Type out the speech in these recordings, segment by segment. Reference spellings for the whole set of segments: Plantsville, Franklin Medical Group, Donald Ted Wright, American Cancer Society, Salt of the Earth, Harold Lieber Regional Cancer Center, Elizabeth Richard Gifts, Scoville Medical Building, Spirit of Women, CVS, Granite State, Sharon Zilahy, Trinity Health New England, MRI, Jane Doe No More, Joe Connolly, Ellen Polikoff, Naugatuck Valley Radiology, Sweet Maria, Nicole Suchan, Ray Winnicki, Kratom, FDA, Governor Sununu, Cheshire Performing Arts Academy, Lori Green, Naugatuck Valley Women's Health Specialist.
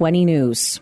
20 News.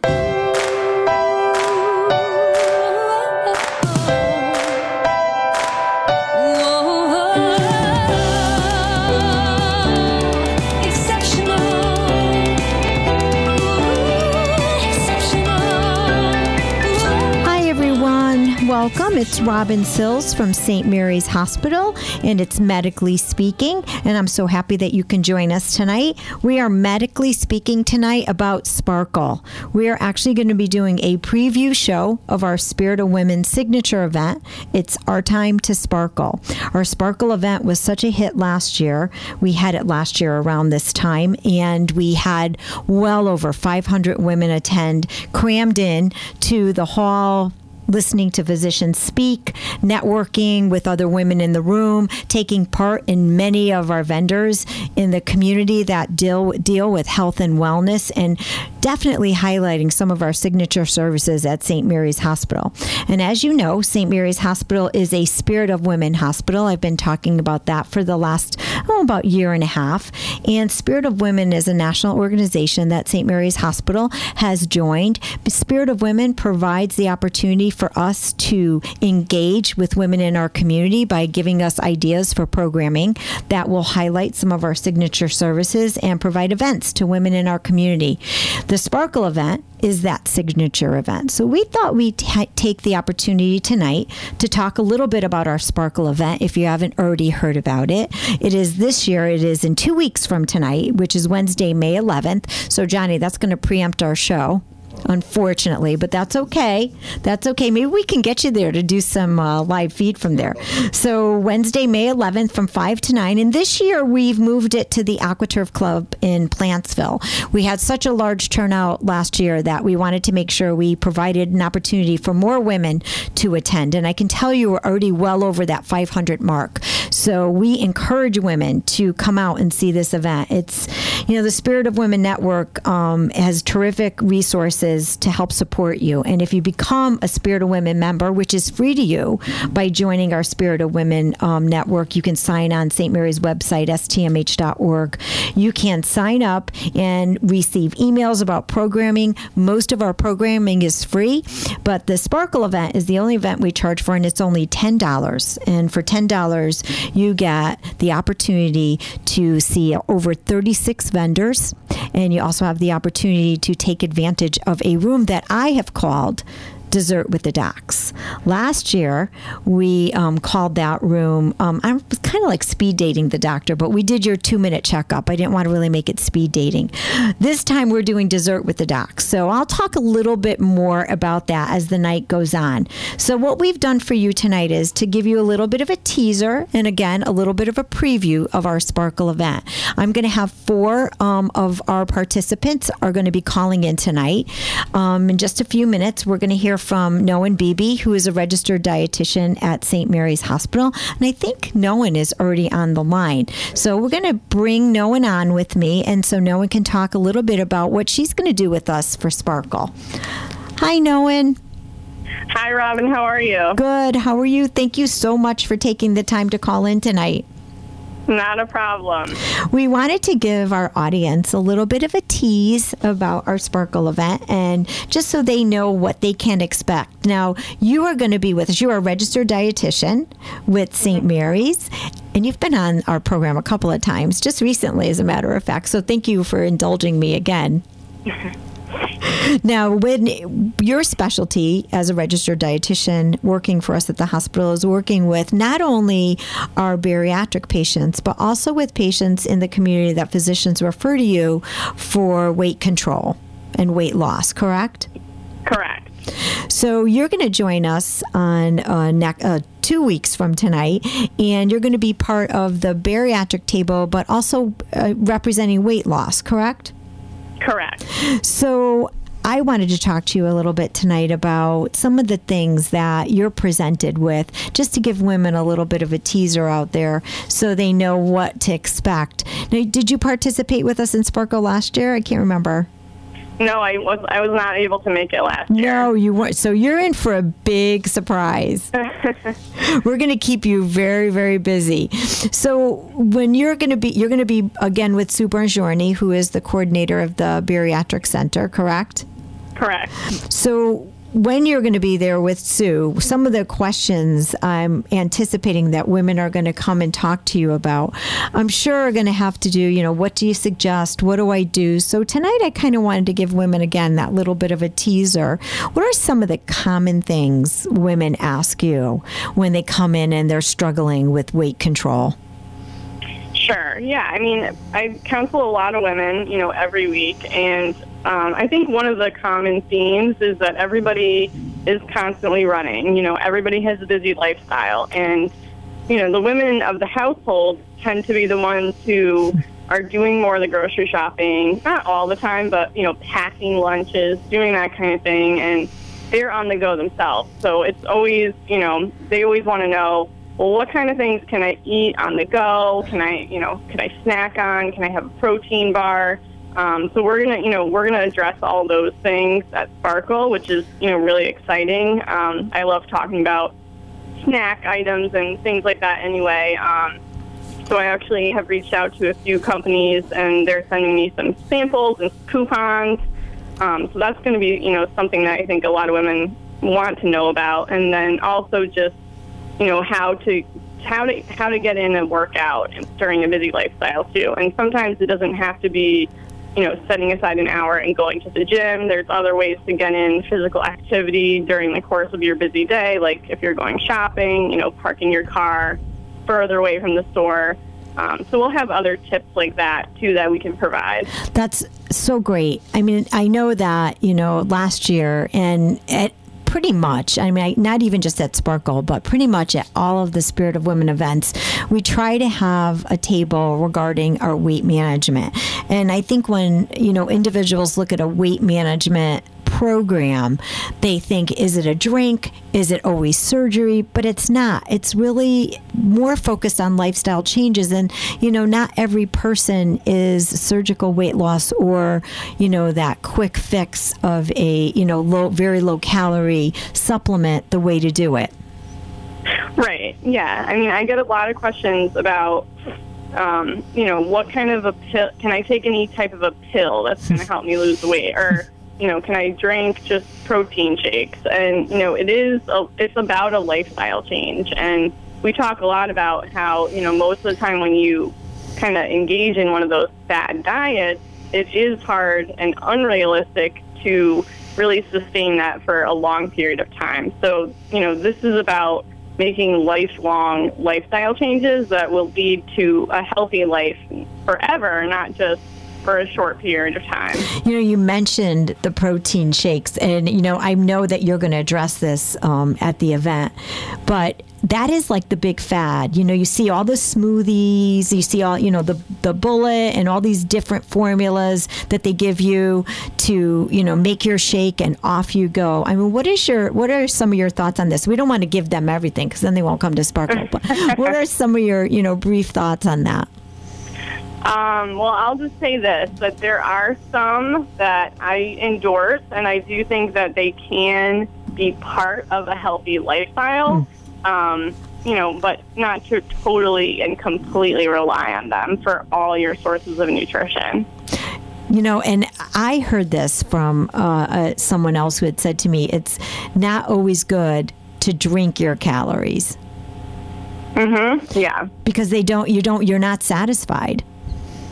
Welcome. It's Robin Sills from St. Mary's Hospital, and it's Medically Speaking, and I'm so happy that you can join us tonight. We are medically speaking tonight about Sparkle. We are actually going to be doing a preview show of our Spirit of Women signature event. It's Our Time to Sparkle. Our Sparkle event was such a hit last year. We had it last year around this time, and we had well over 500 women attend, crammed in to the hall, listening to physicians speak, networking with other women in the room, taking part in many of our vendors in the community that deal with health and wellness, and definitely highlighting some of our signature services at St. Mary's Hospital. And as you know, St. Mary's Hospital is a Spirit of Women hospital. I've been talking about that for the last, about year and a half. And Spirit of Women is a national organization that St. Mary's Hospital has joined. Spirit of Women provides the opportunity for us to engage with women in our community by giving us ideas for programming that will highlight some of our signature services and provide events to women in our community. The Sparkle event is that signature event. So we thought we'd take the opportunity tonight to talk a little bit about our Sparkle event if you haven't already heard about it. It is this year. It is in 2 weeks from tonight, which is Wednesday, May 11th. So Johnny, that's going to preempt our show, unfortunately, but that's okay. That's okay. Maybe we can get you there to do some live feed from there. So Wednesday, May 11th from 5 to 9. And this year we've moved it to the Aqua Turf Club in Plantsville. We had such a large turnout last year that we wanted to make sure we provided an opportunity for more women to attend. And I can tell you we're already well over that 500 mark. So we encourage women to come out and see this event. It's, the Spirit of Women Network has terrific resources to help support you. And if you become a Spirit of Women member, which is free to you, by joining our Spirit of Women network, you can sign on St. Mary's website, stmh.org. You can sign up and receive emails about programming. Most of our programming is free, but the Sparkle event is the only event we charge for, and it's only $10. And for $10, you get the opportunity to see over 36 vendors, and you also have the opportunity to take advantage of a room that I have called Dessert with the Docs. Last year, we called that room, I was kind of like speed dating the doctor, but we did your 2-minute checkup. I didn't want to really make it speed dating. This time, we're doing Dessert with the Docs. So I'll talk a little bit more about that as the night goes on. So what we've done for you tonight is to give you a little bit of a teaser and, again, a little bit of a preview of our Sparkle event. I'm going to have four of our participants are going to be calling in tonight. In just a few minutes, we're going to hear from Noen Beebe, who is a registered dietitian at St. Mary's Hospital. And I think Noen is already on the line. So we're going to bring Noen on with me. And so Noen can talk a little bit about what she's going to do with us for Sparkle. Hi, Noen. Hi, Robin. How are you? Good. How are you? Thank you so much for taking the time to call in tonight. Not a problem. We wanted to give our audience a little bit of a tease about our Sparkle event, and just so they know what they can expect. Now, you are going to be with us. You are a registered dietitian with St. Mary's, and you've been on our program a couple of times, just recently, as a matter of fact. So thank you for indulging me again. Now, when your specialty as a registered dietitian working for us at the hospital is working with not only our bariatric patients, but also with patients in the community that physicians refer to you for weight control and weight loss, correct? Correct. So you're going to join us on 2 weeks from tonight, and you're going to be part of the bariatric table, but also representing weight loss, correct? Correct. So I wanted to talk to you a little bit tonight about some of the things that you're presented with, just to give women a little bit of a teaser out there so they know what to expect. Now, did you participate with us in Sparkle last year? I can't remember. No, I was not able to make it last year. No, you weren't. So you're in for a big surprise. We're going to keep you very, very busy. So when you're going to be again with Sue Bongiorno, who is the coordinator of the Bariatric Center, correct? Correct. So when you're going to be there with Sue, some of the questions I'm anticipating that women are going to come and talk to you about, I'm sure are going to have to do, what do you suggest? What do I do? So tonight I kind of wanted to give women, again, that little bit of a teaser. What are some of the common things women ask you when they come in and they're struggling with weight control? Sure. Yeah. I mean, I counsel a lot of women, every week. And I think one of the common themes is that everybody is constantly running. Everybody has a busy lifestyle. And, the women of the household tend to be the ones who are doing more of the grocery shopping, not all the time, but, packing lunches, doing that kind of thing. And they're on the go themselves. So it's always, they always want to know, well, what kind of things can I eat on the go? Can I snack on? Can I have a protein bar? So we're gonna address all those things at Sparkle, which is really exciting. I love talking about snack items and things like that. Anyway, so I actually have reached out to a few companies, and they're sending me some samples and coupons. So that's going to be something that I think a lot of women want to know about, and then also just how to get in a workout during a busy lifestyle too. And sometimes it doesn't have to be, setting aside an hour and going to the gym. There's other ways to get in physical activity during the course of your busy day, like if you're going shopping, parking your car further away from the store. So we'll have other tips like that, too, that we can provide. That's so great. I mean, I know that, last year and at pretty much, not even just at Sparkle, but pretty much at all of the Spirit of Women events, we try to have a table regarding our weight management. And I think when, individuals look at a weight management program, they think, is it a drink? Is it always surgery? But it's not. It's really more focused on lifestyle changes. And, not every person is surgical weight loss or, that quick fix of a, very low calorie supplement the way to do it. Right. Yeah. I mean, I get a lot of questions about, what kind of a pill, can I take any type of a pill that's going to help me lose weight? Or can I drink just protein shakes? And, it's about a lifestyle change. And we talk a lot about how, most of the time when you kind of engage in one of those fad diets, it is hard and unrealistic to really sustain that for a long period of time. So, this is about making lifelong lifestyle changes that will lead to a healthy life forever, not just for a short period of time. You mentioned the protein shakes, and I know that you're going to address this at the event, but that is like the big fad. You see all the smoothies, you see all, the bullet and all these different formulas that they give you to, make your shake and off you go. I mean, what are some of your thoughts on this? We don't want to give them everything because then they won't come to Sparkle. But what are some of your, brief thoughts on that? Well, I'll just say this, that there are some that I endorse, and I do think that they can be part of a healthy lifestyle, but not to totally and completely rely on them for all your sources of nutrition. And I heard this from someone else who had said to me, it's not always good to drink your calories. Mm-hmm. Yeah. Because you're not satisfied.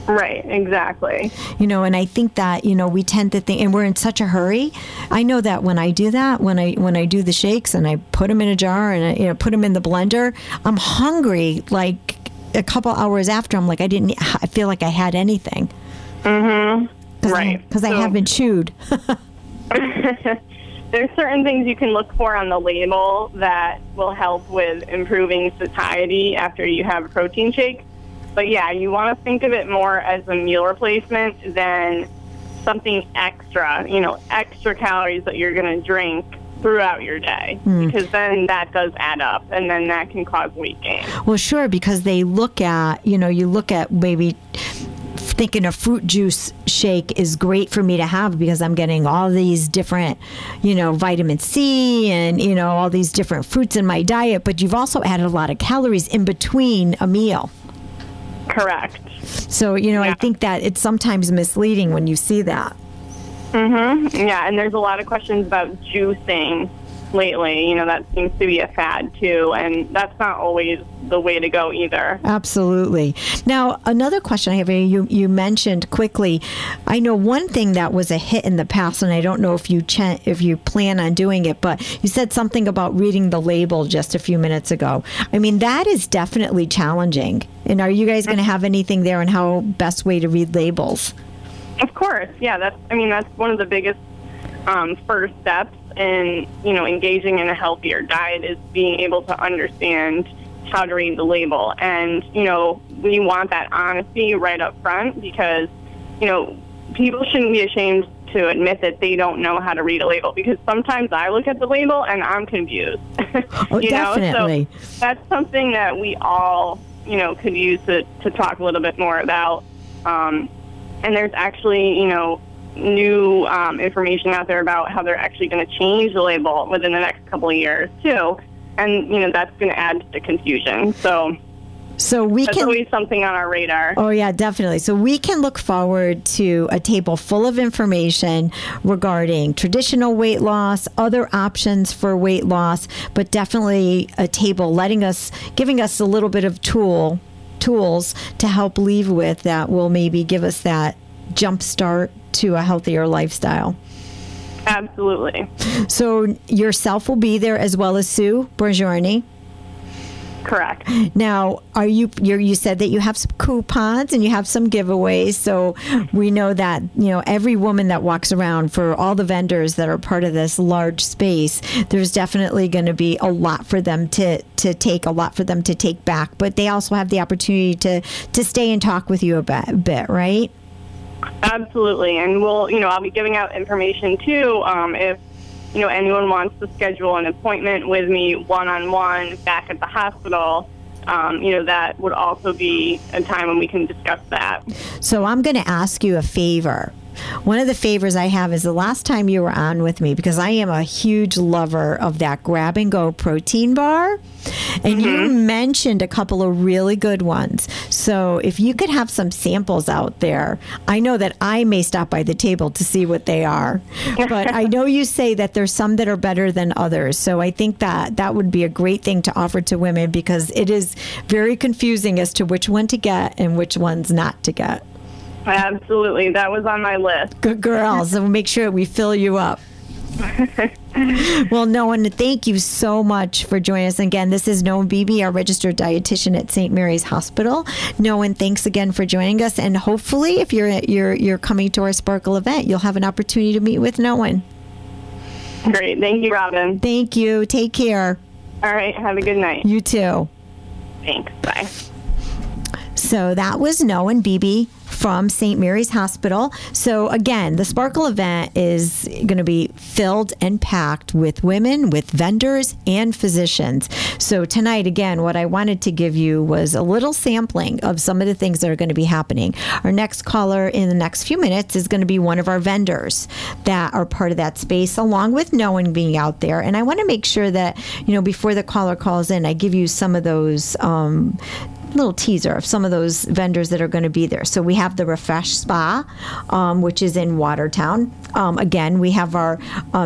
Right, exactly. And I think that, we tend to think, and we're in such a hurry. I know that when I do that, when I do the shakes and I put them in a jar and I, put them in the blender, I'm hungry. Like a couple hours after, I'm like, I feel like I had anything. Mm-hmm. Right. Because I haven't chewed. There's certain things you can look for on the label that will help with improving satiety after you have a protein shake. But yeah, you want to think of it more as a meal replacement than something extra, extra calories that you're going to drink throughout your day, because then that does add up, and then that can cause weight gain. Well, sure, because they look at, you look at maybe thinking a fruit juice shake is great for me to have because I'm getting all these different, you know, vitamin C and, you know, all these different fruits in my diet, but you've also added a lot of calories in between a meal. Correct. So, you know, yeah. I think that it's sometimes misleading when you see that. Mm-hmm. Yeah, and there's a lot of questions about juicing lately. You know, that seems to be a fad, too, and that's not always the way to go either. Absolutely. Now, another question I have, you mentioned quickly, I know one thing that was a hit in the past, and I don't know if you plan on doing it, but you said something about reading the label just a few minutes ago. I mean, that is definitely challenging. And are you guys going to have anything there on how best way to read labels? Of course, yeah. That's one of the biggest first steps in, you know, engaging in a healthier diet is being able to understand how to read the label. And, you know, we want that honesty right up front because, you know, people shouldn't be ashamed to admit that they don't know how to read a label because sometimes I look at the label and I'm confused. Oh, you definitely. Know? So that's something that we all, you know, could use to talk a little bit more about. And there's actually, you know, new information out there about how they're actually going to change the label within the next couple of years, too. And, you know, that's going to add to the confusion. So that's always something on our radar. Oh, yeah, definitely. So we can look forward to a table full of information regarding traditional weight loss, other options for weight loss, but definitely a table giving us a little bit of tools to help leave with that will maybe give us that jump start to a healthier lifestyle. Absolutely. So yourself will be there as well as Sue Bongiorno? Correct. Now, are you said that you have some coupons and you have some giveaways, so we know that, you know, every woman that walks around for all the vendors that are part of this large space, there's definitely going to be a lot for them to take, a lot for them to take back, but they also have the opportunity to stay and talk with you a bit, right? Absolutely, and we'll, you know, I'll be giving out information too, if, you know, anyone wants to schedule an appointment with me one-on-one back at the hospital, you know, that would also be a time when we can discuss that. So I'm going to ask you a favor. One of the favors I have is the last time you were on with me, because I am a huge lover of that grab-and-go protein bar. And you mentioned a couple of really good ones. So if you could have some samples out there, I know that I may stop by the table to see what they are. But I know you say that there's some that are better than others. So I think that would be a great thing to offer to women because it is very confusing as to which one to get and which ones not to get. Absolutely. That was on my list. Good girl. So we'll make sure we fill you up. Well, Noen, thank you so much for joining us. Again, this is Noen Beebe, our registered dietitian at St. Mary's Hospital. Noen, thanks again for joining us. And hopefully, if you're coming to our Sparkle event, you'll have an opportunity to meet with Noen. Great. Thank you, Robin. Thank you. Take care. All right. Have a good night. You too. Thanks. Bye. So that was Noen Beebe from St. Mary's Hospital. So again, the Sparkle event is going to be filled and packed with women, with vendors, and physicians. So tonight, again, what I wanted to give you was a little sampling of some of the things that are going to be happening. Our next caller in the next few minutes is going to be one of our vendors that are part of that space, along with Noen being out there. And I want to make sure that, you know, before the caller calls in, I give you some of those little teaser of some of those vendors that are going to be there. So we have the Refresh Spa, which is in Watertown. Again, we have our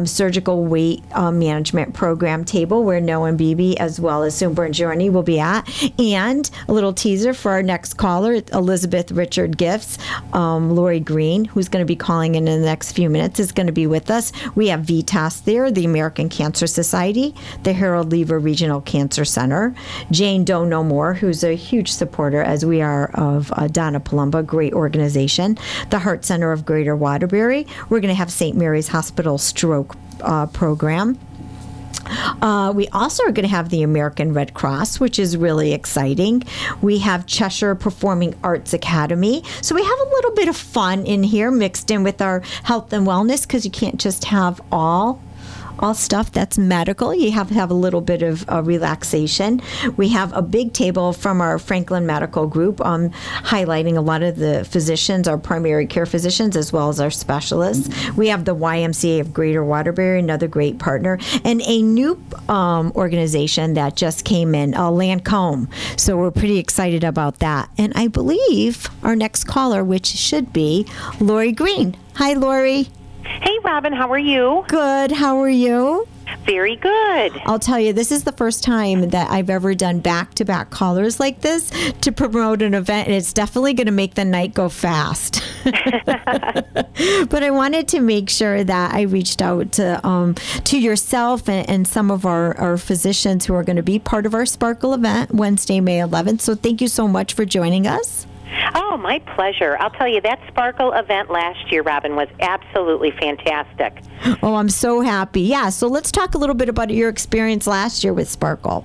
surgical weight management program table where Noen Beebe as well as Sue Bongiorno will be at. And a little teaser for our next caller, Elizabeth Richard Gifts. Lori Green, who's going to be calling in the next few minutes, is going to be with us. We have Vitas there, the American Cancer Society, the Harold Lieber Regional Cancer Center, Jane Doe No More, who's a huge supporter, as we are, of Donna Palumba, great organization, the Heart Center of Greater Waterbury. We're going to have St. Mary's Hospital Stroke Program. We also are going to have the American Red Cross, which is really exciting. We have Cheshire Performing Arts Academy. So we have a little bit of fun in here mixed in with our health and wellness because you can't just have all all stuff that's medical. You have to have a little bit of relaxation. We have a big table from our Franklin Medical Group highlighting a lot of the physicians, our primary care physicians, as well as our specialists. We have the YMCA of Greater Waterbury, another great partner, and a new organization that just came in, Lancome. So we're pretty excited about that. And I believe our next caller, which should be Lori Green. Hi, Lori. Hey, Robin, how are you? Good. How are you? Very good. I'll tell you, this is the first time that I've ever done back-to-back callers like this to promote an event, and it's definitely going to make the night go fast. But I wanted to make sure that I reached out to yourself and some of our physicians who are going to be part of our Sparkle event Wednesday, May 11th. So thank you so much for joining us. Oh, my pleasure. I'll tell you, that Sparkle event last year, Robin, was absolutely fantastic. Oh, I'm so happy. Yeah, so let's talk a little bit about your experience last year with Sparkle.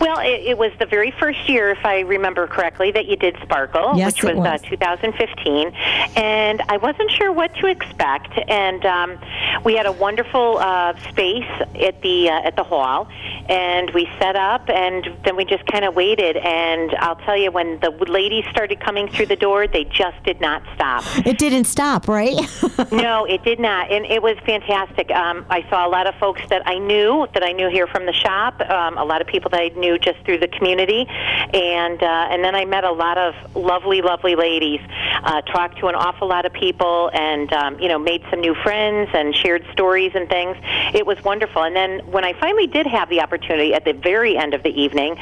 Well, it was the very first year, if I remember correctly, that you did Sparkle, yes, which was 2015, and I wasn't sure what to expect, and we had a wonderful space at the hall, and we set up, and then we just kind of waited, and I'll tell you, when the ladies started coming through the door, they just did not stop. It didn't stop, right? No, it did not, and it was fantastic. I saw a lot of folks that I knew here from the shop, a lot of people that I knew just through the community, and then I met a lot of lovely, lovely ladies, talked to an awful lot of people, and made some new friends and shared stories and things. It was wonderful. And then when I finally did have the opportunity at the very end of the evening,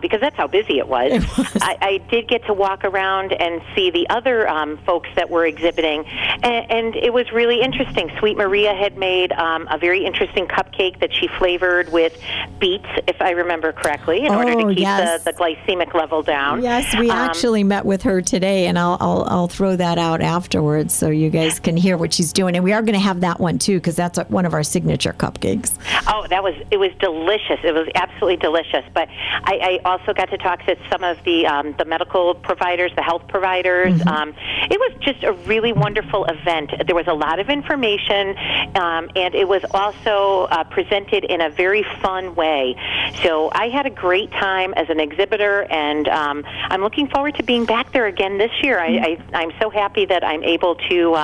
because that's how busy it was, I did get to walk around and see the other folks that were exhibiting, and it was really interesting. Sweet Maria had made a very interesting cupcake that she flavored with beets, if I remember correctly, in order to keep the glycemic level down. Yes, we actually met with her today, and I'll throw that out afterwards so you guys can hear what she's doing. And we are going to have that one too, because that's one of our signature cupcakes. Oh, it was delicious. It was absolutely delicious. But I also got to talk to some of the medical providers, the health providers. Mm-hmm. It was just a really wonderful event. There was a lot of information, and it was also presented in a very fun way. So I had a great time as an exhibitor, and I'm looking forward to being back there again this year. I'm so happy that I'm able to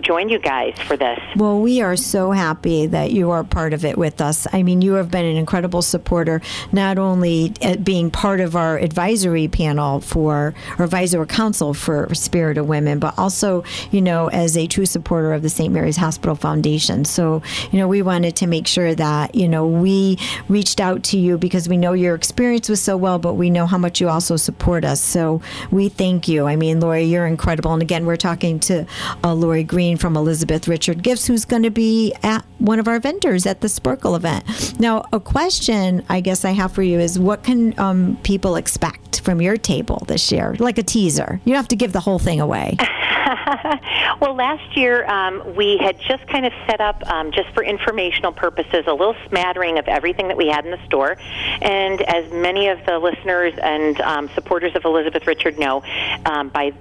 join you guys for this. Well, we are so happy that you are part of it with us. I mean, you have been an incredible supporter, not only at being part of our advisory panel or advisory council for Spirit of Women, but also, as a true supporter of the St. Mary's Hospital Foundation. So, we wanted to make sure that, we reached out to you because we know your experience was so well, but we know how much you also support us. So we thank you. I mean, Lori, you're incredible. And again, we're talking to Lori Green from Elizabeth Richard Gifts, who's going to be at one of our vendors at the Sparkle event. Now, a question I guess I have for you is, what can people expect from your table this year? Like a teaser. You don't have to give the whole thing away. Well, last year we had just kind of set up, just for informational purposes, a little smattering of everything that we had in the store. And as many of the listeners and supporters of Elizabeth Richard know, by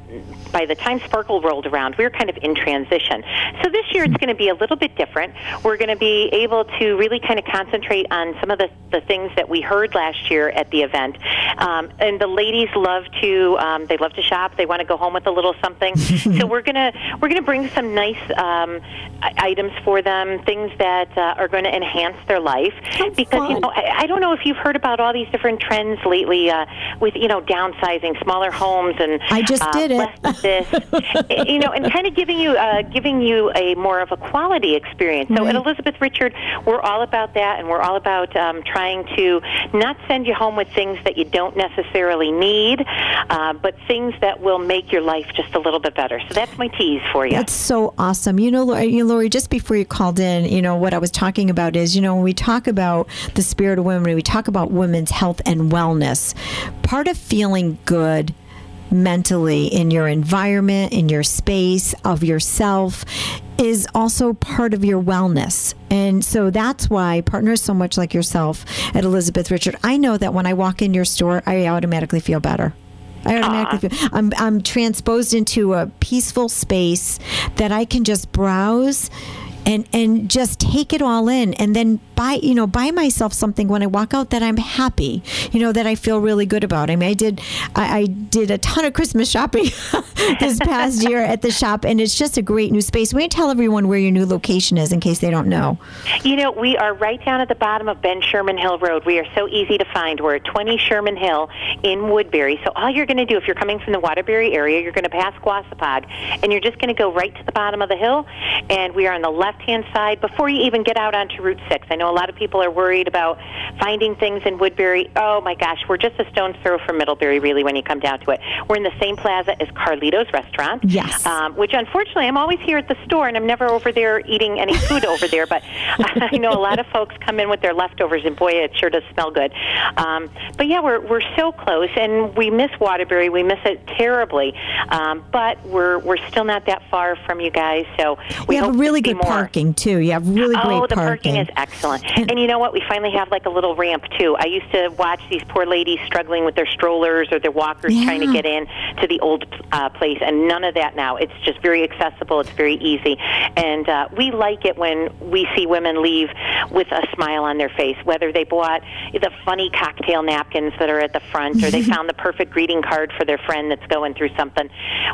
the time Sparkle rolled around, we were kind of in transition. So this year it's going to be a little bit different. We're going to be able to really kind of concentrate on some of the things that we heard last year at the event. And the ladies love to shop. They want to go home with a little something. So we're gonna bring some nice items for them, things that are going to enhance their life. That's because fun. I don't know if you've heard about all these different trends lately with downsizing, smaller homes, and I just did it. Less of this, and kind of giving you a more of a quality experience. So right. At Elizabeth Richard, we're all about that, and we're all about trying to not send you home with things that you don't necessarily need, but things that will make your life just a little bit better. So that's my tease for you. That's so awesome. Lori, just before you called in, what I was talking about is, when we talk about the Spirit of Women, when we talk about women's health and wellness, part of feeling good mentally in your environment, in your space, of yourself, is also part of your wellness. And so that's why partners so much like yourself at Elizabeth Richard, I know that when I walk in your store, I automatically feel better. I'm transposed into a peaceful space that I can just browse and just take it all in, and then buy myself something when I walk out that I'm happy, that I feel really good about. I mean, I did a ton of Christmas shopping this past year at the shop, and it's just a great new space. Will you tell everyone where your new location is in case they don't know? We are right down at the bottom of Ben Sherman Hill Road. We are so easy to find. We're at 20 Sherman Hill in Woodbury. So all you're going to do, if you're coming from the Waterbury area, you're going to pass Quassapog, and you're just going to go right to the bottom of the hill, and we are on the left-hand side before you even get out onto Route 6. I know a lot of people are worried about finding things in Woodbury. Oh, my gosh, we're just a stone's throw from Middlebury, really, when you come down to it. We're in the same plaza as Carlito's Restaurant, yes. Which, unfortunately, I'm always here at the store, and I'm never over there eating any food over there, but I know a lot of folks come in with their leftovers, and boy, it sure does smell good. But, yeah, we're so close, and we miss Waterbury. We miss it terribly, but we're still not that far from you guys, so we have a really good parking, too. You have really great parking. Oh, the parking is excellent. And you know what? We finally have like a little ramp, too. I used to watch these poor ladies struggling with their strollers or their walkers trying to get in to the old place, and none of that now. It's just very accessible. It's very easy. And we like it when we see women leave with a smile on their face, whether they bought the funny cocktail napkins that are at the front or they found the perfect greeting card for their friend that's going through something.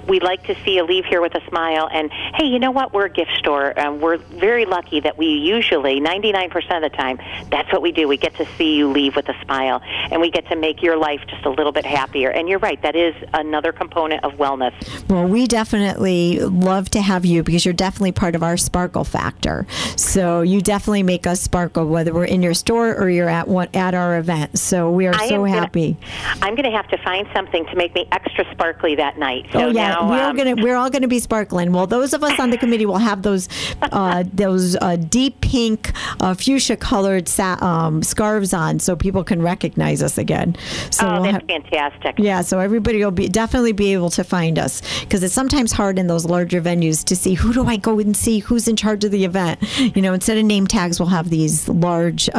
We like to see you leave here with a smile. And, hey, you know what? We're a gift store. We're very lucky that we usually, 99% of the time, that's what we do. We get to see you leave with a smile, and we get to make your life just a little bit happier. And you're right, that is another component of wellness. Well, we definitely love to have you because you're definitely part of our sparkle factor. So you definitely make us sparkle, whether we're in your store or you're at our event. So we are so happy. I'm going to have to find something to make me extra sparkly that night. So we're all going to be sparkling. Well, those of us on the committee will have those deep pink, fuchsia colored scarves on, so people can recognize us again. So that's fantastic. Yeah, so everybody will definitely be able to find us, because it's sometimes hard in those larger venues to see who do I go and see who's in charge of the event. Instead of name tags, we'll have these large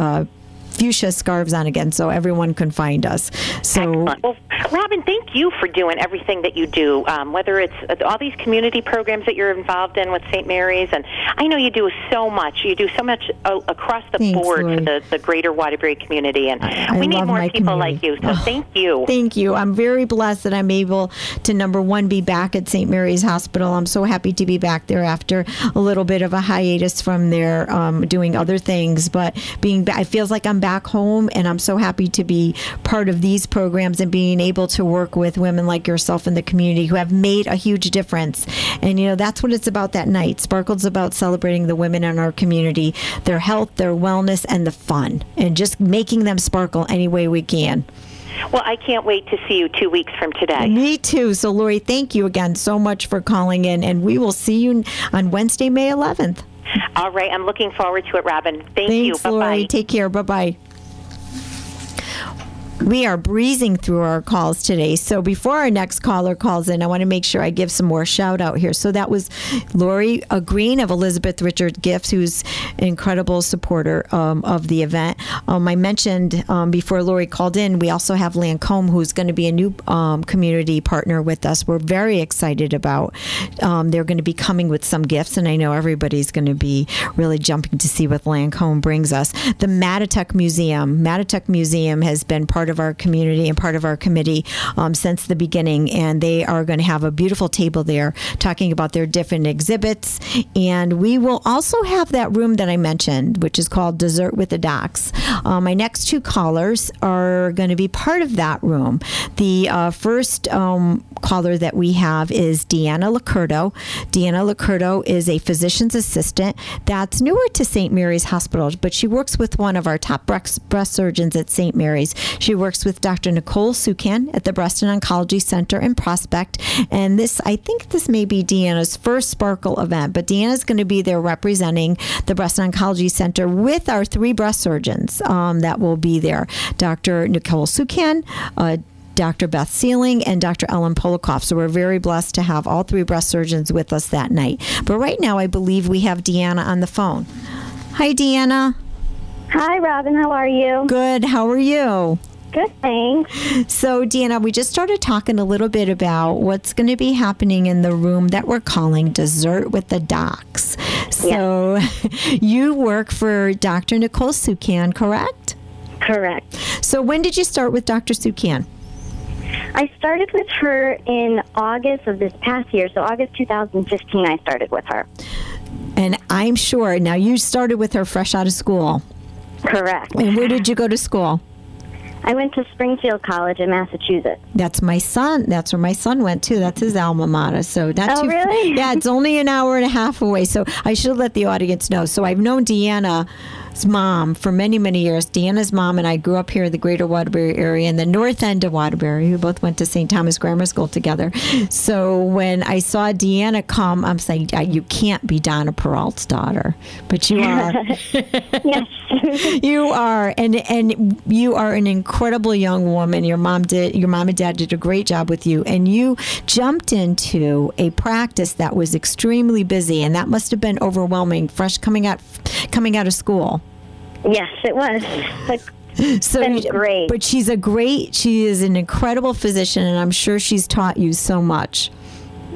fuchsia scarves on again, so everyone can find us. So, well, Robin, thank you for doing everything that you do, whether it's all these community programs that you're involved in with St. Mary's, and I know you do so much. You do so much across the board for the greater Waterbury community, and we need more people like you, so thank you. Thank you. I'm very blessed that I'm able to, number one, be back at St. Mary's Hospital. I'm so happy to be back there after a little bit of a hiatus from there, doing other things, but it feels like I'm back home, and I'm so happy to be part of these programs and being able to work with women like yourself in the community who have made a huge difference. And that's what it's about that night. Sparkle's about celebrating the women in our community, their health, their wellness, and the fun, and just making them sparkle any way we can. Well, I can't wait to see you 2 weeks from today. Me too. So, Lori, thank you again so much for calling in, and we will see you on Wednesday, May 11th. All right. I'm looking forward to it, Robin. Thanks, you. Bye-bye. Lori. Take care. Bye-bye. We are breezing through our calls today. So before our next caller calls in, I want to make sure I give some more shout out here. So that was Lori Green of Elizabeth Richard Gifts, who's an incredible supporter of the event. I mentioned before Lori called in, we also have Lancome, who's going to be a new community partner with us. We're very excited about. They're going to be coming with some gifts, and I know everybody's going to be really jumping to see what Lancome brings us. The Mattatuck Museum. Mattatuck Museum has been part of our community and part of our committee since the beginning, and they are going to have a beautiful table there talking about their different exhibits. And we will also have that room that I mentioned, which is called Dessert with the Docs. My next two callers are going to be part of that room. The first caller that we have is Deanna Licurto. Deanna Licurto is a physician's assistant that's newer to St. Mary's Hospital, but she works with one of our top breast surgeons at St. Mary's. She works with Dr. Nicole Suchan at the Breast and Oncology Center in Prospect. And I think this may be Deanna's first Sparkle event, but Deanna's going to be there representing the Breast and Oncology Center with our three breast surgeons that will be there. Dr. Nicole Suchan, Dr. Beth Seeling, and Dr. Ellen Polikoff. So we're very blessed to have all three breast surgeons with us that night. But right now, I believe we have Deanna on the phone. Hi, Deanna. Hi, Robin. How are you? Good. How are you? Good, thanks. So, Deanna, we just started talking a little bit about what's going to be happening in the room that we're calling Dessert with the Docs. So, you work for Dr. Nicole Suchan, correct? Correct. So, when did you start with Dr. Suchan? I started with her in August of this past year. So, August 2015, I started with her. And I'm sure, now you started with her fresh out of school. Correct. And where did you go to school? I went to Springfield College in Massachusetts. That's my son. That's where my son went, too. That's his alma mater. So that's really? Yeah, it's only an hour and a half away. So I should let the audience know. So I've known Deanna's mom for many, many years. Deanna's mom and I grew up here in the Greater Waterbury area in the north end of Waterbury. We both went to St. Thomas Grammar School together. So when I saw Deanna come, I'm saying, you can't be Donna Peralt's daughter, but you are. Yes. You are, and you are an incredible young woman. Your mom and dad did a great job with you, and you jumped into a practice that was extremely busy, and that must have been overwhelming, fresh coming out of school. Yes, it was. Great. But she is an incredible physician, and I'm sure she's taught you so much.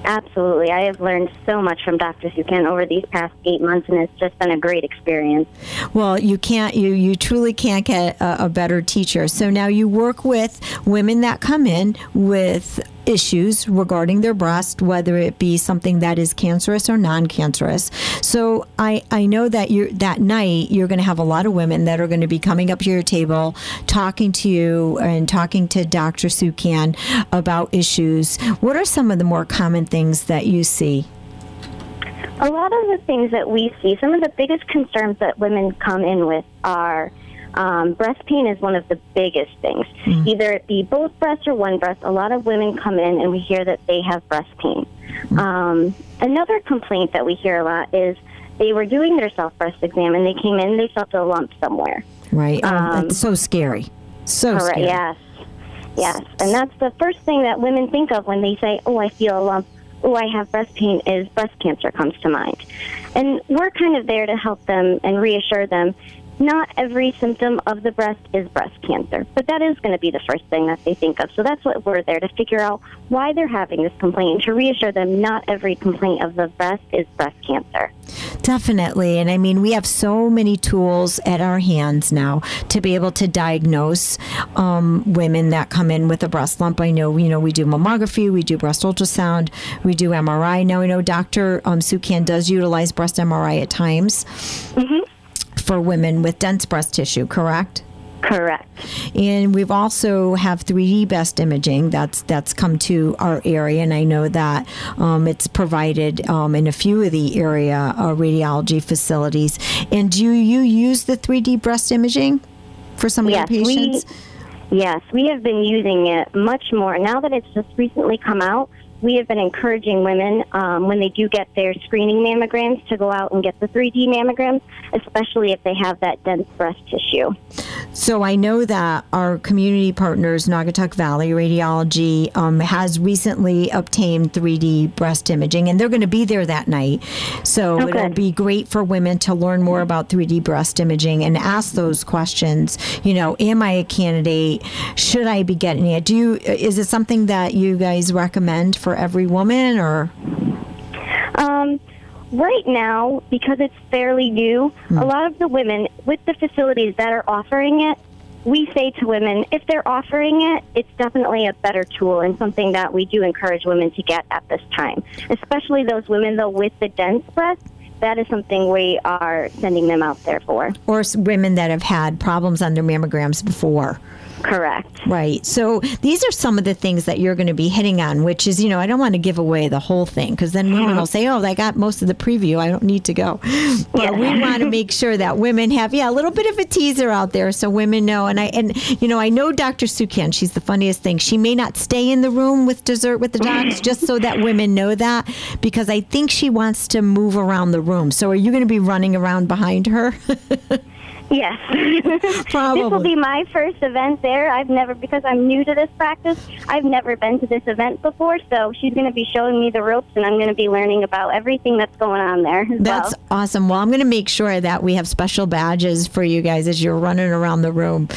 Absolutely. I have learned so much from Dr. Suchan over these past 8 months, and it's just been a great experience. Well, you truly can't get a better teacher. So now you work with women that come in with issues regarding their breast, whether it be something that is cancerous or non-cancerous. So I know that that night you're going to have a lot of women that are going to be coming up to your table, talking to you and talking to Dr. Suchan about issues. What are some of the more common things that you see? A lot of the things that we see, some of the biggest concerns that women come in with are breast pain is one of the biggest things. Mm-hmm. Either it be both breasts or one breast. A lot of women come in and we hear that they have breast pain. Mm-hmm. Another complaint that we hear a lot is they were doing their self-breast exam and they came in and they felt a lump somewhere. Right. That's so scary. Scary. Yes. Yes. And that's the first thing that women think of when they say, oh, I feel a lump. Oh, I have breast pain, is breast cancer comes to mind. And we're kind of there to help them and reassure them. Not every symptom of the breast is breast cancer, but that is going to be the first thing that they think of. So that's what we're there to figure out why they're having this complaint, to reassure them not every complaint of the breast is breast cancer. Definitely. And I mean, we have so many tools at our hands now to be able to diagnose women that come in with a breast lump. I know, we do mammography, we do breast ultrasound, we do MRI. Now I know Dr. Suchan does utilize breast MRI at times. Mm-hmm. For women with dense breast tissue, correct? Correct. And we've also have 3D breast imaging that's come to our area, and I know that it's provided in a few of the area radiology facilities. And do you use the 3D breast imaging for some of your patients? Yes, we have been using it much more. Now that it's just recently come out, we have been encouraging women when they do get their screening mammograms to go out and get the 3D mammograms, especially if they have that dense breast tissue. So I know that our community partners, Naugatuck Valley Radiology, has recently obtained 3D breast imaging, and they're going to be there that night. So it'll be great for women to learn more about 3D breast imaging and ask those questions. Am I a candidate? Should I be getting it? Is it something that you guys recommend for every woman, or? Right now, because it's fairly new, a lot of the women with the facilities that are offering it, we say to women, if they're offering it, it's definitely a better tool and something that we do encourage women to get at this time. Especially those women, though, with the dense breast, that is something we are sending them out there for. Or women that have had problems on their mammograms before. Correct. Right. So these are some of the things that you're going to be hitting on, which is, I don't want to give away the whole thing because then women will say, oh, I got most of the preview. I don't need to go. But we want to make sure that women have, a little bit of a teaser out there so women know. And I know Dr. Suchan, she's the funniest thing. She may not stay in the room with Dessert with the Docs just so that women know that, because I think she wants to move around the room. So are you going to be running around behind her? Yes. Probably. This will be my first event there. I've never, because I'm new to this practice, I've never been to this event before, so she's going to be showing me the ropes, and I'm going to be learning about everything that's going on there as well. That's awesome. Well, I'm going to make sure that we have special badges for you guys as you're running around the room.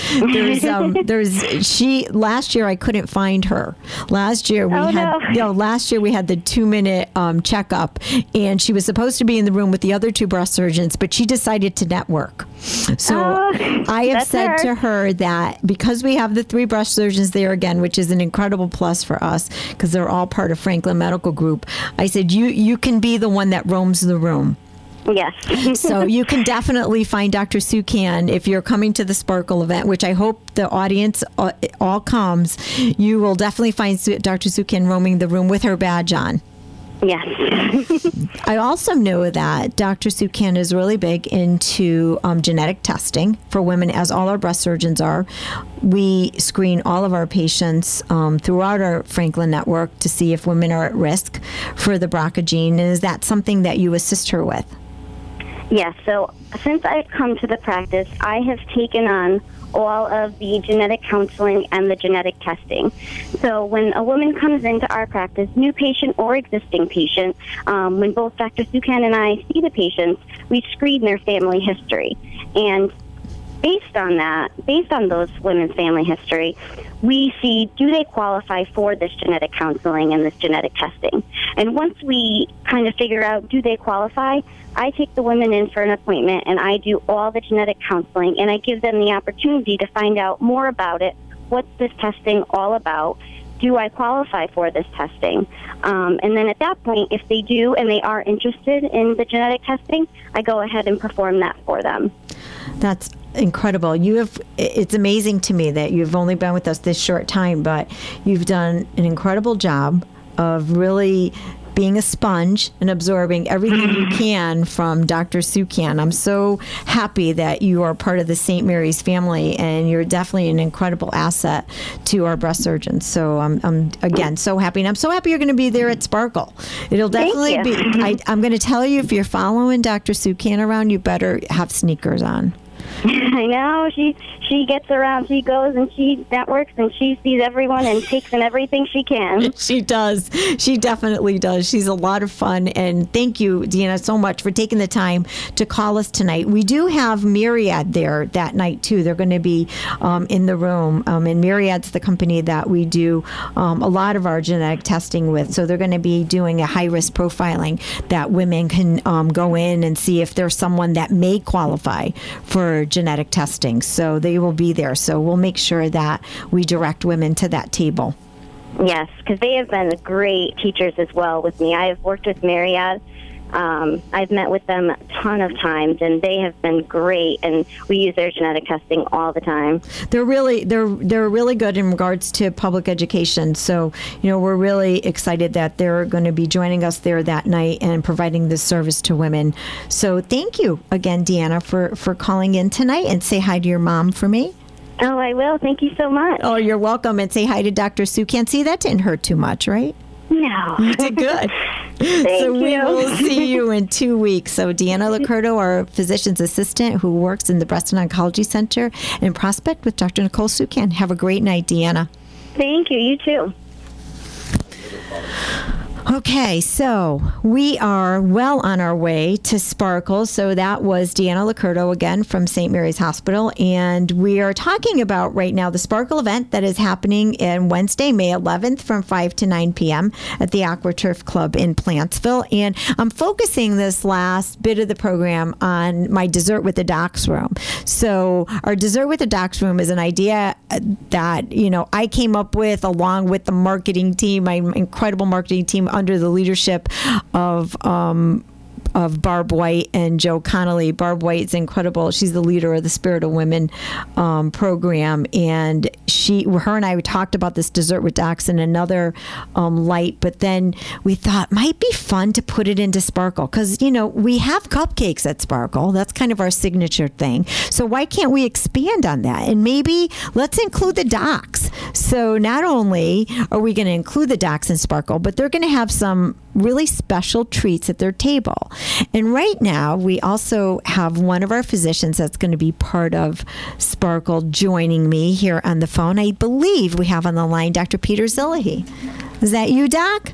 Last year I couldn't find her. Last year we had the 2-minute checkup, and she was supposed to be in the room with the other two breast surgeons, but she decided to network. So I have said to her that because we have the three breast surgeons there again, which is an incredible plus for us because they're all part of Franklin Medical Group, I said, you can be the one that roams the room. Yes. So you can definitely find Dr. Suchan if you're coming to the Sparkle event, which I hope the audience all comes. You will definitely find Dr. Suchan roaming the room with her badge on. Yes. I also know that Dr. Suchan is really big into genetic testing for women, as all our breast surgeons are. We screen all of our patients throughout our Franklin network to see if women are at risk for the BRCA gene. Is that something that you assist her with? Yes. Yeah, so since I've come to the practice, I have taken on all of the genetic counseling and the genetic testing. So when a woman comes into our practice, new patient or existing patient, when both Dr. Suchan and I see the patients, we screen their family history. And based on that, based on those women's family history, we see, do they qualify for this genetic counseling and this genetic testing? And once we kind of figure out, do they qualify, I take the women in for an appointment, and I do all the genetic counseling, and I give them the opportunity to find out more about it. What's this testing all about? Do I qualify for this testing? And then at that point, if they do and they are interested in the genetic testing, I go ahead and perform that for them. That's incredible. It's amazing to me that you've only been with us this short time, but you've done an incredible job of really being a sponge and absorbing everything you can from Dr. Suchan. I'm so happy that you are part of the St. Mary's family, and you're definitely an incredible asset to our breast surgeons. So I'm again so happy, and I'm so happy you're going to be there at Sparkle. It'll definitely be. I'm going to tell you, if you're following Dr. Suchan around, you better have sneakers on. I know. She gets around. She goes and she networks and she sees everyone and takes in everything she can. She does. She definitely does. She's a lot of fun. And thank you, Deanna, so much for taking the time to call us tonight. We do have Myriad there that night, too. They're going to be in the room. And Myriad's the company that we do a lot of our genetic testing with. So they're going to be doing a high-risk profiling that women can go in and see if there's someone that may qualify for genetic testing. So they will be there. So we'll make sure that we direct women to that table. Yes, because they have been great teachers as well with me. I have worked with Myriad. I've met with them a ton of times, and they have been great, and we use their genetic testing all the time. They're really good in regards to public education. So, we're really excited that they're going to be joining us there that night and providing this service to women. So thank you again, Deanna, for calling in tonight, and say hi to your mom for me. Oh, I will. Thank you so much. Oh, you're welcome. And say hi to Dr. Sue. Can't see that didn't hurt too much, right? No. You did good. So we will see you in 2 weeks. So Deanna Licurto, our physician's assistant who works in the Breast and Oncology Center in Prospect with Dr. Nicole Suchan. Have a great night, Deanna. Thank you. You too. Okay, so we are well on our way to Sparkle. So that was Deanna Licurto again from St. Mary's Hospital. And we are talking about right now the Sparkle event that is happening on Wednesday, May 11th from 5 to 9 p.m. at the Aqua Turf Club in Plantsville. And I'm focusing this last bit of the program on my Dessert with the Docs room. So our Dessert with the Docs room is an idea that, I came up with along with the marketing team, my incredible marketing team, under the leadership of Barb White and Joe Connolly. Barb White's incredible. She's the leader of the Spirit of Women program, and her and I talked about this Dessert with Docs in another light, but then we thought might be fun to put it into Sparkle because, we have cupcakes at Sparkle. That's kind of our signature thing. So why can't we expand on that? And maybe let's include the docs. So not only are we going to include the docs in Sparkle, but they're going to have some really special treats at their table. And right now, we also have one of our physicians that's going to be part of Sparkle joining me here on the phone. I believe we have on the line Dr. Peter Zilahy. Is that you, Doc?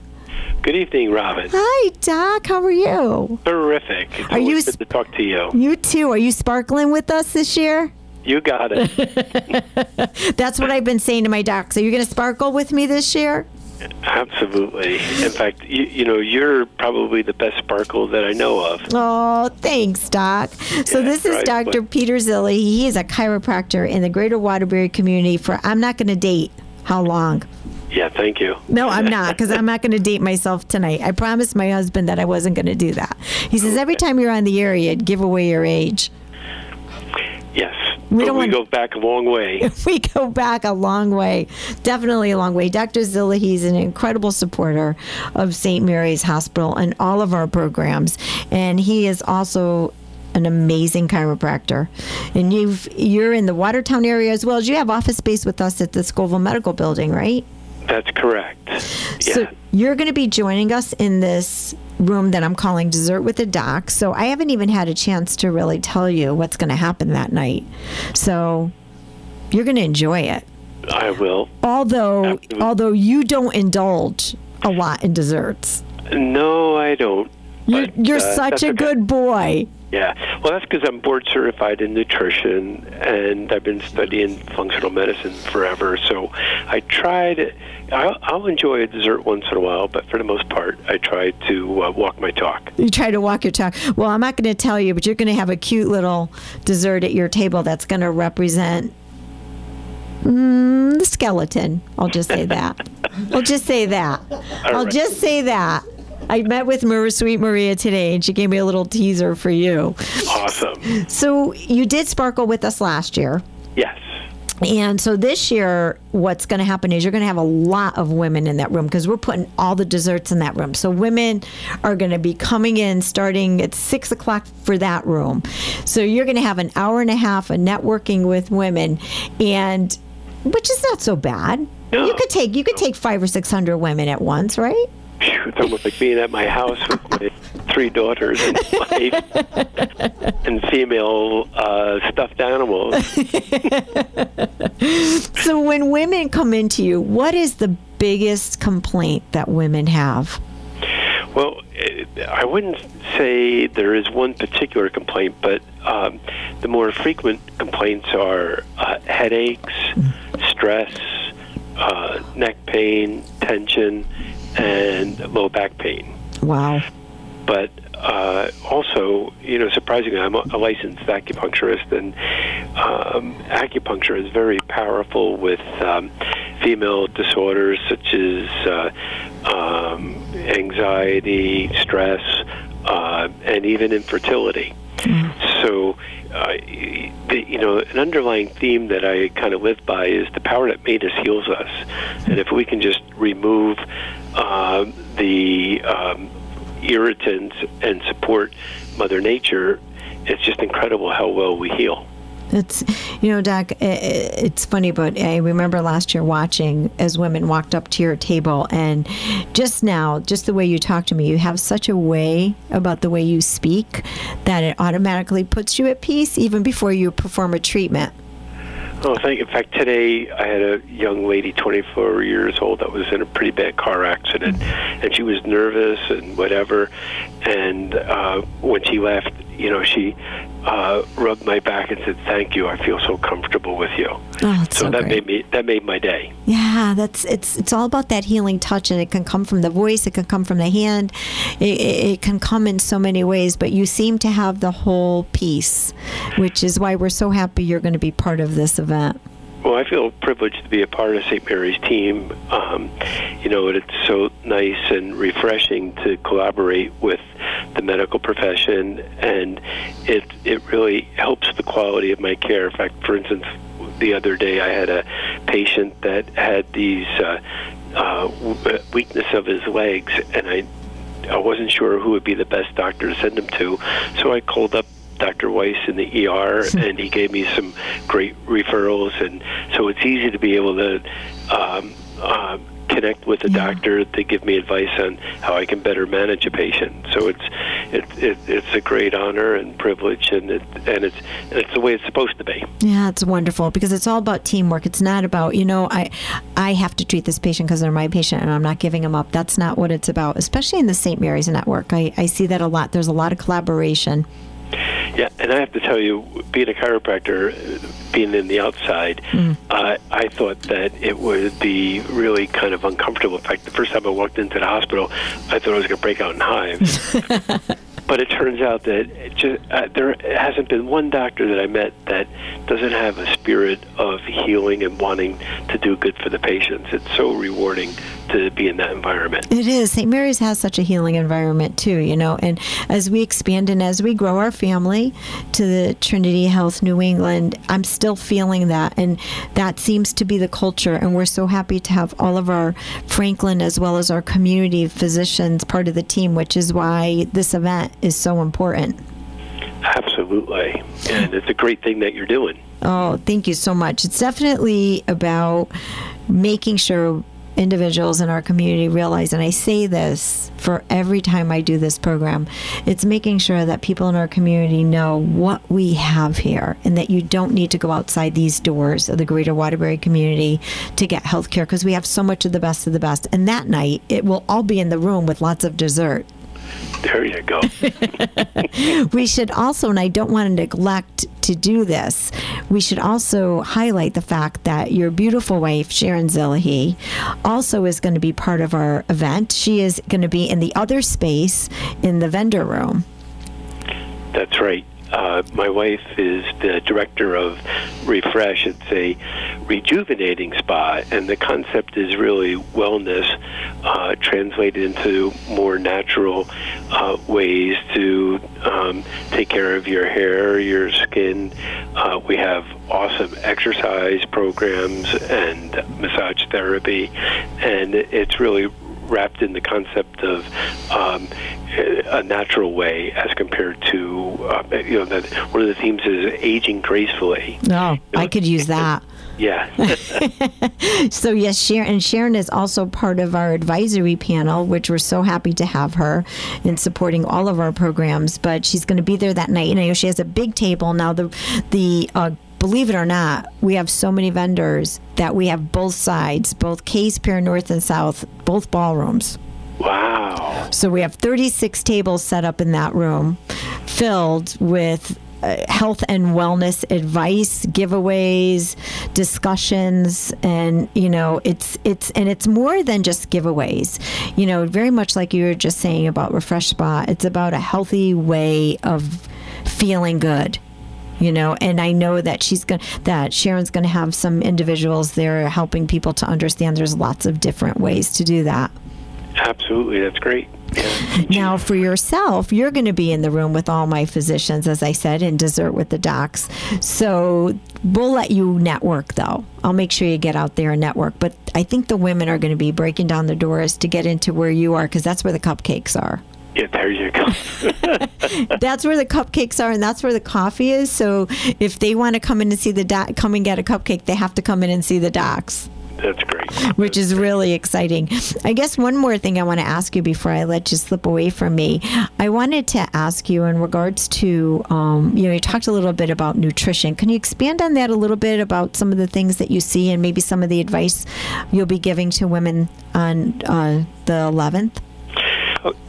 Good evening, Robin. Hi, Doc. How are you? Terrific. It's always good to talk to you. You too. Are you sparkling with us this year? You got it. That's what I've been saying to my docs. Are you going to sparkle with me this year? Absolutely. In fact, you know, you're probably the best sparkle that I know of. Oh, thanks, Doc. So this is Dr. Peter Zilahy. He is a chiropractor in the Greater Waterbury community for I'm not going to date how long. Yeah, thank you. No, I'm not, because I'm not going to date myself tonight. I promised my husband that I wasn't going to do that. He says, every time you're on the air, you'd give away your age. Yes. We go back a long way. We go back a long way. Definitely a long way. Dr. Zilahy is an incredible supporter of St. Mary's Hospital and all of our programs. And he is also an amazing chiropractor. And you're in the Watertown area as well. As you have office space with us at the Scoville Medical Building, right? That's correct. Yeah. So you're going to be joining us in this room that I'm calling Dessert with the Doc. So I haven't even had a chance to really tell you what's going to happen that night. So you're going to enjoy it. I will. Although you don't indulge a lot in desserts. No, I don't. You're such a good boy. Yeah. Well, that's because I'm board certified in nutrition, and I've been studying functional medicine forever. So I try to, I'll enjoy a dessert once in a while, but for the most part, I try to walk my talk. You try to walk your talk. Well, I'm not going to tell you, but you're going to have a cute little dessert at your table that's going to represent the skeleton. I'll just say that. I met with Sweet Maria today, and she gave me a little teaser for you. Awesome. So you did Sparkle with us last year. Yes. And so this year, what's going to happen is you're going to have a lot of women in that room because we're putting all the desserts in that room. So women are going to be coming in starting at 6 o'clock for that room. So you're going to have an hour and a half of networking with women, and which is not so bad. No. You could take 500 or 600 women at once, right? It's almost like being at my house with my 3 daughters and wife and female stuffed animals. So when women come into you, what is the biggest complaint that women have? Well, I wouldn't say there is one particular complaint, but the more frequent complaints are headaches, stress, neck pain, tension, and low back pain. Wow. But also, you know, surprisingly, I'm a licensed acupuncturist, and acupuncture is very powerful with female disorders such as anxiety, stress, and even infertility. Mm-hmm. So, you know, an underlying theme that I kind of live by is the power that made us heals us. And if we can just remove the irritants and support Mother Nature, it's just incredible how well we heal. It's, you know, Doc, it's funny, but I remember last year watching as women walked up to your table, and just now, just the way you talk to me, you have such a way about the way you speak that it automatically puts you at peace even before you perform a treatment. Oh, thank you. In fact, today I had a young lady, 24 years old, that was in a pretty bad car accident, and she was nervous and whatever, and when she left, you know, she rubbed my back and said, "Thank you. I feel so comfortable with you." Oh, so that great. Made my day. Yeah, it's all about that healing touch, and it can come from the voice, it can come from the hand, it can come in so many ways. But you seem to have the whole piece, which is why we're so happy you're going to be part of this event. Well, I feel privileged to be a part of St. Mary's team. You know, it's so nice and refreshing to collaborate with the medical profession, and it really helps the quality of my care. In fact, for instance, the other day I had a patient that had these weakness of his legs, and I wasn't sure who would be the best doctor to send him to, so I called up Dr. Weiss in the ER, and he gave me some great referrals. And so it's easy to be able to connect with a doctor. They give me advice on how I can better manage a patient. So it's a great honor and privilege, and it's the way it's supposed to be. Yeah, it's wonderful because it's all about teamwork. It's not about, I have to treat this patient because they're my patient and I'm not giving them up. That's not what it's about, especially in the St. Mary's network. I see that a lot. There's a lot of collaboration. Yeah, and I have to tell you, being a chiropractor, being in the outside, I thought that it would be really kind of uncomfortable. In fact, the first time I walked into the hospital, I thought I was going to break out in hives. But it turns out that there hasn't been one doctor that I met that doesn't have a spirit of healing and wanting to do good for the patients. It's so rewarding to be in that environment. It is. St. Mary's has such a healing environment too, and as we expand and as we grow our family to the Trinity Health New England, I'm still feeling that, and that seems to be the culture, and we're so happy to have all of our Franklin as well as our community physicians part of the team, which is why this event is so important. Absolutely. And it's a great thing that you're doing. Oh, thank you so much. It's definitely about making sure individuals in our community realize, and I say this for every time I do this program, it's making sure that people in our community know what we have here and that you don't need to go outside these doors of the Greater Waterbury community to get health care, because we have so much of the best. And that night, it will all be in the room with lots of dessert. There you go. We should also, and I don't want to neglect to do this, we should also highlight the fact that your beautiful wife, Sharon Zilahy, also is going to be part of our event. She is going to be in the other space in the vendor room. That's right. My wife is the director of Refresh. It's a rejuvenating spa, and the concept is really wellness translated into more natural ways to take care of your hair, your skin. We have awesome exercise programs and massage therapy, and it's really wrapped in the concept of a natural way as compared to, one of the themes is aging gracefully. Oh, I could use that. Yeah. So yes, Sharon is also part of our advisory panel, which we're so happy to have her in supporting all of our programs, but she's going to be there that night. And I know she has a big table. Now, believe it or not, we have so many vendors that we have both sides, both Case Pier North and South, both ballrooms. Wow. So we have 36 tables set up in that room filled with health and wellness advice, giveaways, discussions, and it's more than just giveaways. Very much like you were just saying about Refresh Spa, it's about a healthy way of feeling good. And I know that Sharon's going to have some individuals there helping people to understand there's lots of different ways to do that. Absolutely. That's great. Yeah. Now, for yourself, you're going to be in the room with all my physicians, as I said, and dessert with the docs. So we'll let you network, though. I'll make sure you get out there and network. But I think the women are going to be breaking down the doors to get into where you are, because that's where the cupcakes are. Yeah, there you go. That's where the cupcakes are, and that's where the coffee is. So if they want to come in and see the doc, come and get a cupcake, they have to come in and see the docs. That's great. Which is really exciting. I guess one more thing I want to ask you before I let you slip away from me. I wanted to ask you in regards to, you talked a little bit about nutrition. Can you expand on that a little bit about some of the things that you see and maybe some of the advice you'll be giving to women on the 11th?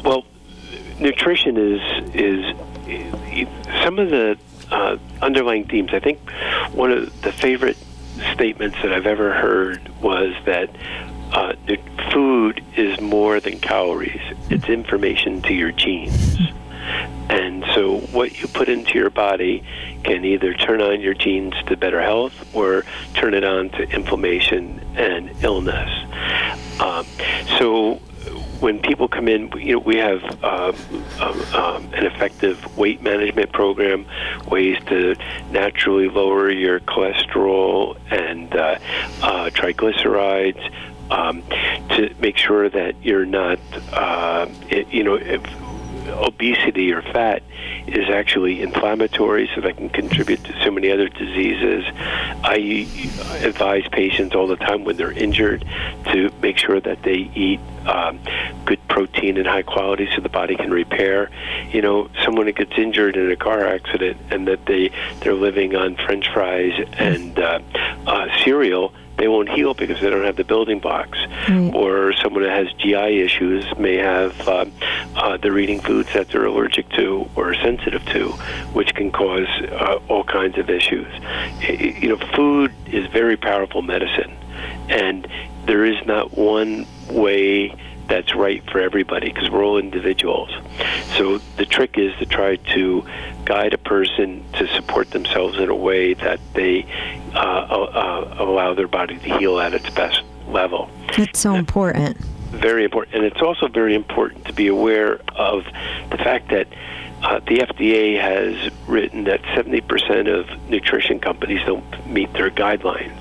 Well, nutrition is some of the underlying themes. I think one of the favorite statements that I've ever heard was that food is more than calories. It's information to your genes. And so what you put into your body can either turn on your genes to better health or turn it on to inflammation and illness. So when people come in, we have an effective weight management program, ways to naturally lower your cholesterol and triglycerides, to make sure that you're not, obesity or fat is actually inflammatory, so that can contribute to so many other diseases. I advise patients all the time when they're injured to make sure that they eat good protein and high quality so the body can repair. You know, someone that gets injured in a car accident and that they're living on French fries and cereal, they won't heal because they don't have the building blocks. Mm. Or someone that has GI issues may have, they're eating foods that they're allergic to or sensitive to, which can cause all kinds of issues. You know, food is very powerful medicine, and there is not one way that's right for everybody because we're all individuals. So the trick is to try to guide a person to support themselves in a way that they allow their body to heal at its best level. That's so important. Very important. And it's also very important to be aware of the fact that the FDA has written that 70% of nutrition companies don't meet their guidelines.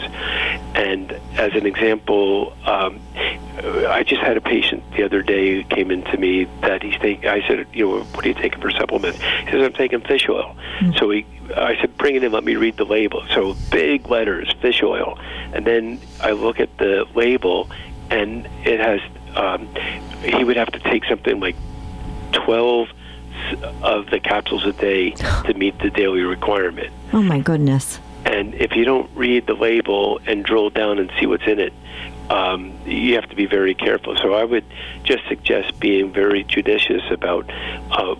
And as an example, I just had a patient the other day who came in to me that he's taking, I said, you know, what are you taking for supplements? He says, I'm taking fish oil. Mm-hmm. So I said, bring it in, let me read the label. So big letters, fish oil. And then I look at the label, and it has, he would have to take something like 12 of the capsules a day to meet the daily requirement. Oh my goodness. And if you don't read the label and drill down and see what's in it, you have to be very careful. So I would just suggest being very judicious about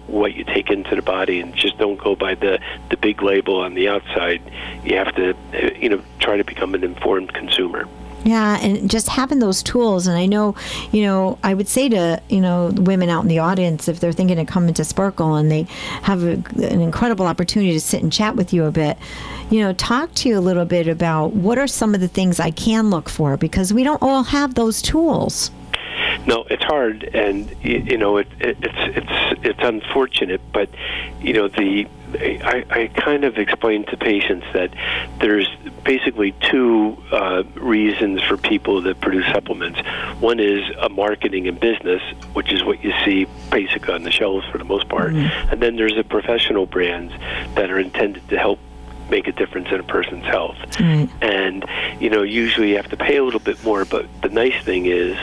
what you take into the body, and just don't go by the big label on the outside. You have to, you know, try to become an informed consumer. Yeah, and just having those tools. And I know, you know, I would say to, you know, women out in the audience, if they're thinking of coming to Sparkle and they have an incredible opportunity to sit and chat with you a bit, you know, talk to you a little bit about what are some of the things I can look for, because we don't all have those tools. No, it's hard, and you know it's unfortunate, but you know I kind of explain to patients that there's basically two reasons for people that produce supplements. One is a marketing and business, which is what you see basically on the shelves for the most part, mm-hmm. and then there's the professional brands that are intended to help make a difference in a person's health. Right. And, you know, usually you have to pay a little bit more, but the nice thing is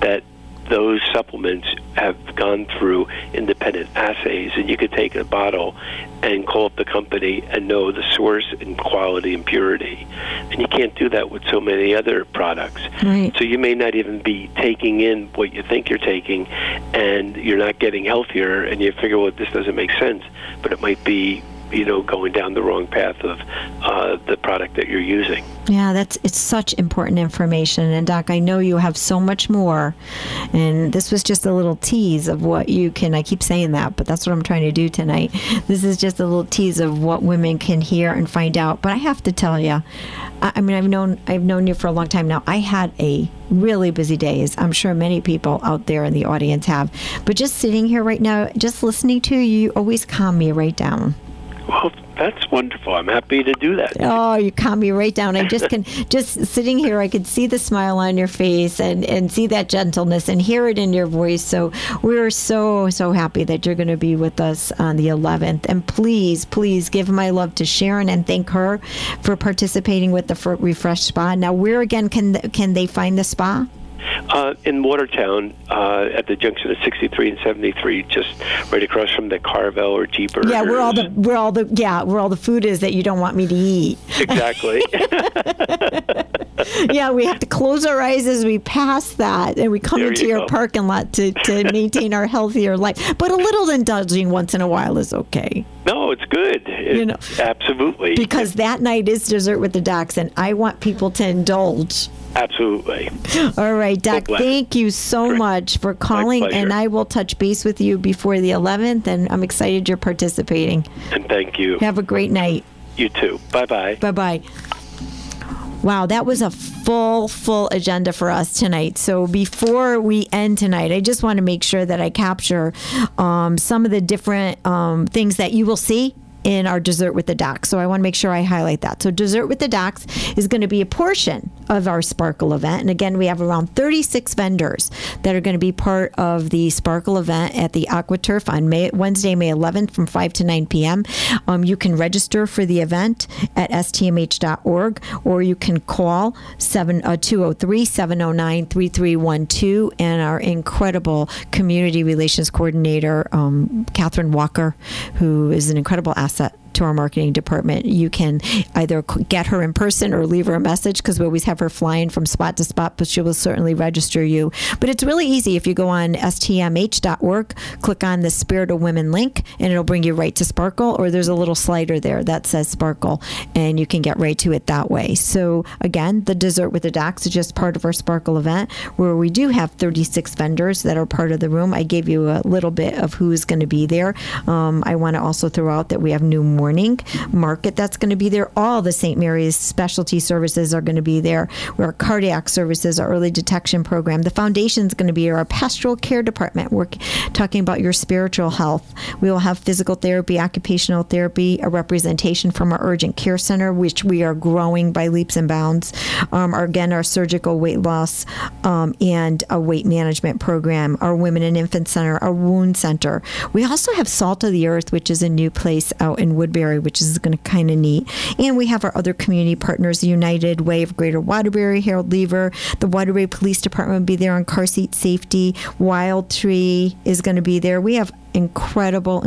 that those supplements have gone through independent assays, and you could take a bottle and call up the company and know the source and quality and purity. And you can't do that with so many other products. Right. So you may not even be taking in what you think you're taking, and you're not getting healthier, and you figure, well, this doesn't make sense, but it might be, you know, going down the wrong path of the product that you're using. Yeah, it's such important information. And Doc, I know you have so much more, and this was just a little tease of what you can, I keep saying that, but that's what I'm trying to do tonight. This is just a little tease of what women can hear and find out. But I have to tell you, I mean, I've known you for a long time now. I had a really busy day, as I'm sure many people out there in the audience have, but just sitting here right now, just listening to you always calm me right down. Well, that's wonderful. I'm happy to do that. Oh, you calm me right down. I just can, just sitting here, I could see the smile on your face and see that gentleness and hear it in your voice. So we're so, so happy that you're going to be with us on the 11th. And please, please give my love to Sharon and thank her for participating with the Refresh Spa. Now, where again can they find the spa? In Watertown, at the junction of 63 and 73, just right across from the Carvel or Jeepers. Yeah, where all the food is that you don't want me to eat. Exactly. Yeah, we have to close our eyes as we pass that, and we come into your parking lot to maintain our healthier life. But a little indulging once in a while is okay. No, it's good. You know, absolutely. Because that night is dessert with the docs, and I want people to indulge. Absolutely. All right, Doc, thank you so much for calling, and I will touch base with you before the 11th, and I'm excited you're participating. And thank you. Have a great night. You too. Bye-bye. Bye-bye. Wow, that was a full agenda for us tonight. So before we end tonight, I just want to make sure that I capture some of the different things that you will see in our Dessert with the Docs. So I want to make sure I highlight that. So Dessert with the Docs is going to be a portion of our Sparkle event. And again, we have around 36 vendors that are going to be part of the Sparkle event at the Aqua Turf on Wednesday, May 11th from 5 to 9 p.m. You can register for the event at stmh.org, or you can call 203-709-3312, and our incredible community relations coordinator, Catherine Walker, who is an incredible asset to our marketing department. You can either get her in person or leave her a message, because we always have her flying from spot to spot, but she will certainly register you. But it's really easy. If you go on stmh.org, click on the Spirit of Women link, and it'll bring you right to Sparkle, or there's a little slider there that says Sparkle, and you can get right to it that way. So again, the Dessert with the Docs is just part of our Sparkle event, where we do have 36 vendors that are part of the room. I gave you a little bit of who's going to be there. I want to also throw out that we have new morning market that's going to be there. All the St. Mary's specialty services are going to be there. Our cardiac services, our early detection program, the foundation's going to be here, our pastoral care department. We're talking about your spiritual health. We will have physical therapy, occupational therapy, a representation from our urgent care center, which we are growing by leaps and bounds. Our surgical weight loss and a weight management program, our women and infant center, our wound center. We also have Salt of the Earth, which is a new place out in Woodbury, which is going to kind of neat. And we have our other community partners, United Way of Greater Waterbury, Harold Lieber, the Waterbury Police Department will be there on car seat safety. Wild Tree is going to be there. We have incredible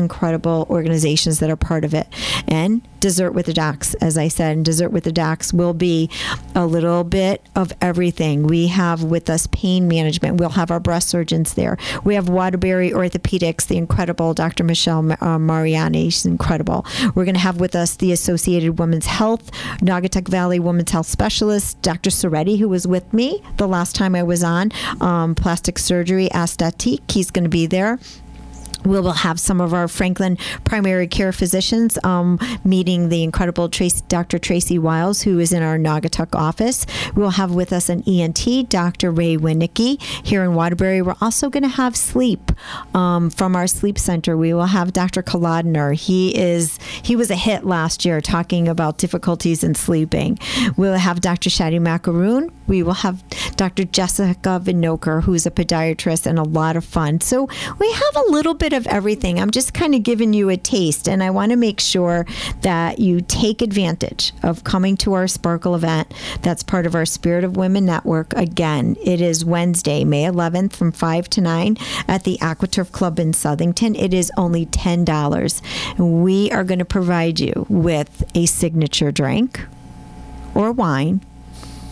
organizations that are part of it. And Dessert with the Docs, as I said, and Dessert with the Docs will be a little bit of everything. We have with us pain management. We'll have our breast surgeons there. We have Waterbury Orthopedics, the incredible Dr. Michelle Mariani. She's incredible. We're going to have with us the Associated Women's Health, Naugatuck Valley Women's Health Specialist, Dr. Soretti, who was with me the last time I was on, plastic surgery, aesthetic. He's going to be there. We will have some of our Franklin primary care physicians meeting the incredible Dr. Tracy Wiles, who is in our Naugatuck office. We'll have with us an ENT, Dr. Ray Winnicki, here in Waterbury. We're also going to have sleep from our sleep center. We will have Dr. Kolodner. He was a hit last year talking about difficulties in sleeping. We'll have Dr. Shadi Macaroon. We will have Dr. Jessica Vinoker, who's a podiatrist and a lot of fun. So we have a little bit of everything. I'm just kind of giving you a taste, and I want to make sure that you take advantage of coming to our Sparkle event that's part of our Spirit of Women network. Again, it is Wednesday, May 11th from 5 to 9 at the AquaTurf Club in Southington. It is only $10. We are going to provide you with a signature drink or wine,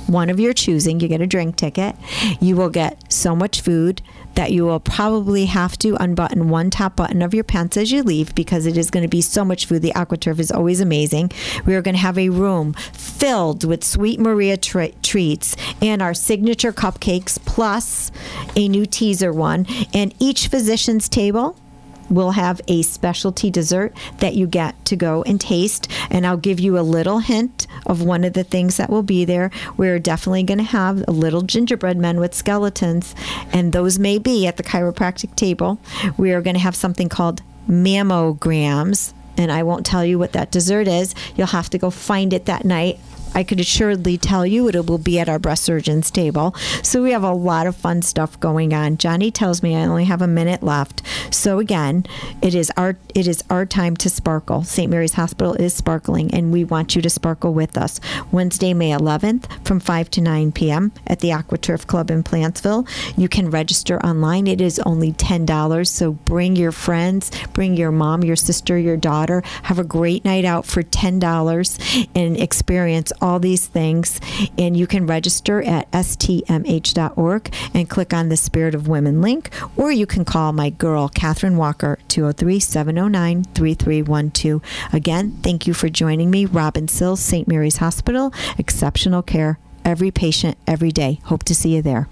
one of your choosing. You get a drink ticket. You will get so much food that you will probably have to unbutton one top button of your pants as you leave, because it is going to be so much food. The AquaTurf is always amazing. We are going to have a room filled with Sweet Maria treats and our signature cupcakes, plus a new teaser one. And each physician's table will have a specialty dessert that you get to go and taste. And I'll give you a little hint of one of the things that will be there. We're definitely going to have a little gingerbread men with skeletons, and those may be at the chiropractic table. We are going to have something called mammograms, and I won't tell you what that dessert is. You'll have to go find it that night. I could assuredly tell you it will be at our breast surgeon's table. So we have a lot of fun stuff going on. Johnny tells me I only have a minute left. So again, it is our time to sparkle. St. Mary's Hospital is sparkling, and we want you to sparkle with us. Wednesday, May 11th from 5 to 9 p.m. at the Aqua Turf Club in Plantsville. You can register online. It is only $10. So bring your friends, bring your mom, your sister, your daughter. Have a great night out for $10 and experience all these things. And you can register at stmh.org and click on the Spirit of Women link, or you can call my girl Catherine Walker, 203-709-3312. Again, thank you for joining me. Robin Sills, St. Mary's Hospital, exceptional care, every patient, every day. Hope to see you there.